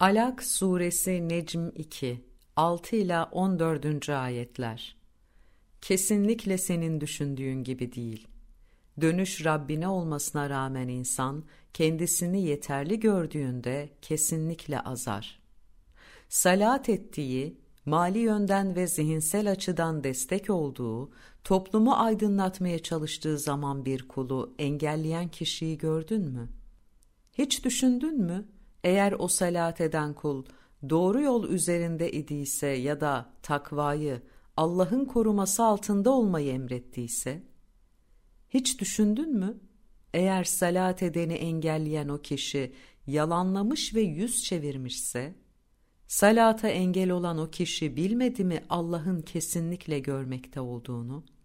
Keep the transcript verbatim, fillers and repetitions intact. Alak Suresi Necm iki, altı ila on dördüncü ayetler. Kesinlikle senin düşündüğün gibi değil. Dönüş Rabbine olmasına rağmen insan, kendisini yeterli gördüğünde kesinlikle azar. Salat ettiği, mali yönden ve zihinsel açıdan destek olduğu, toplumu aydınlatmaya çalıştığı zaman bir kulu engelleyen kişiyi gördün mü? Hiç düşündün mü? Eğer o salat eden kul doğru yol üzerinde idiyse ya da takvayı Allah'ın koruması altında olmayı emrettiyse, hiç düşündün mü? Eğer salat edeni engelleyen o kişi yalanlamış ve yüz çevirmişse, salata engel olan o kişi bilmedi mi Allah'ın kesinlikle görmekte olduğunu?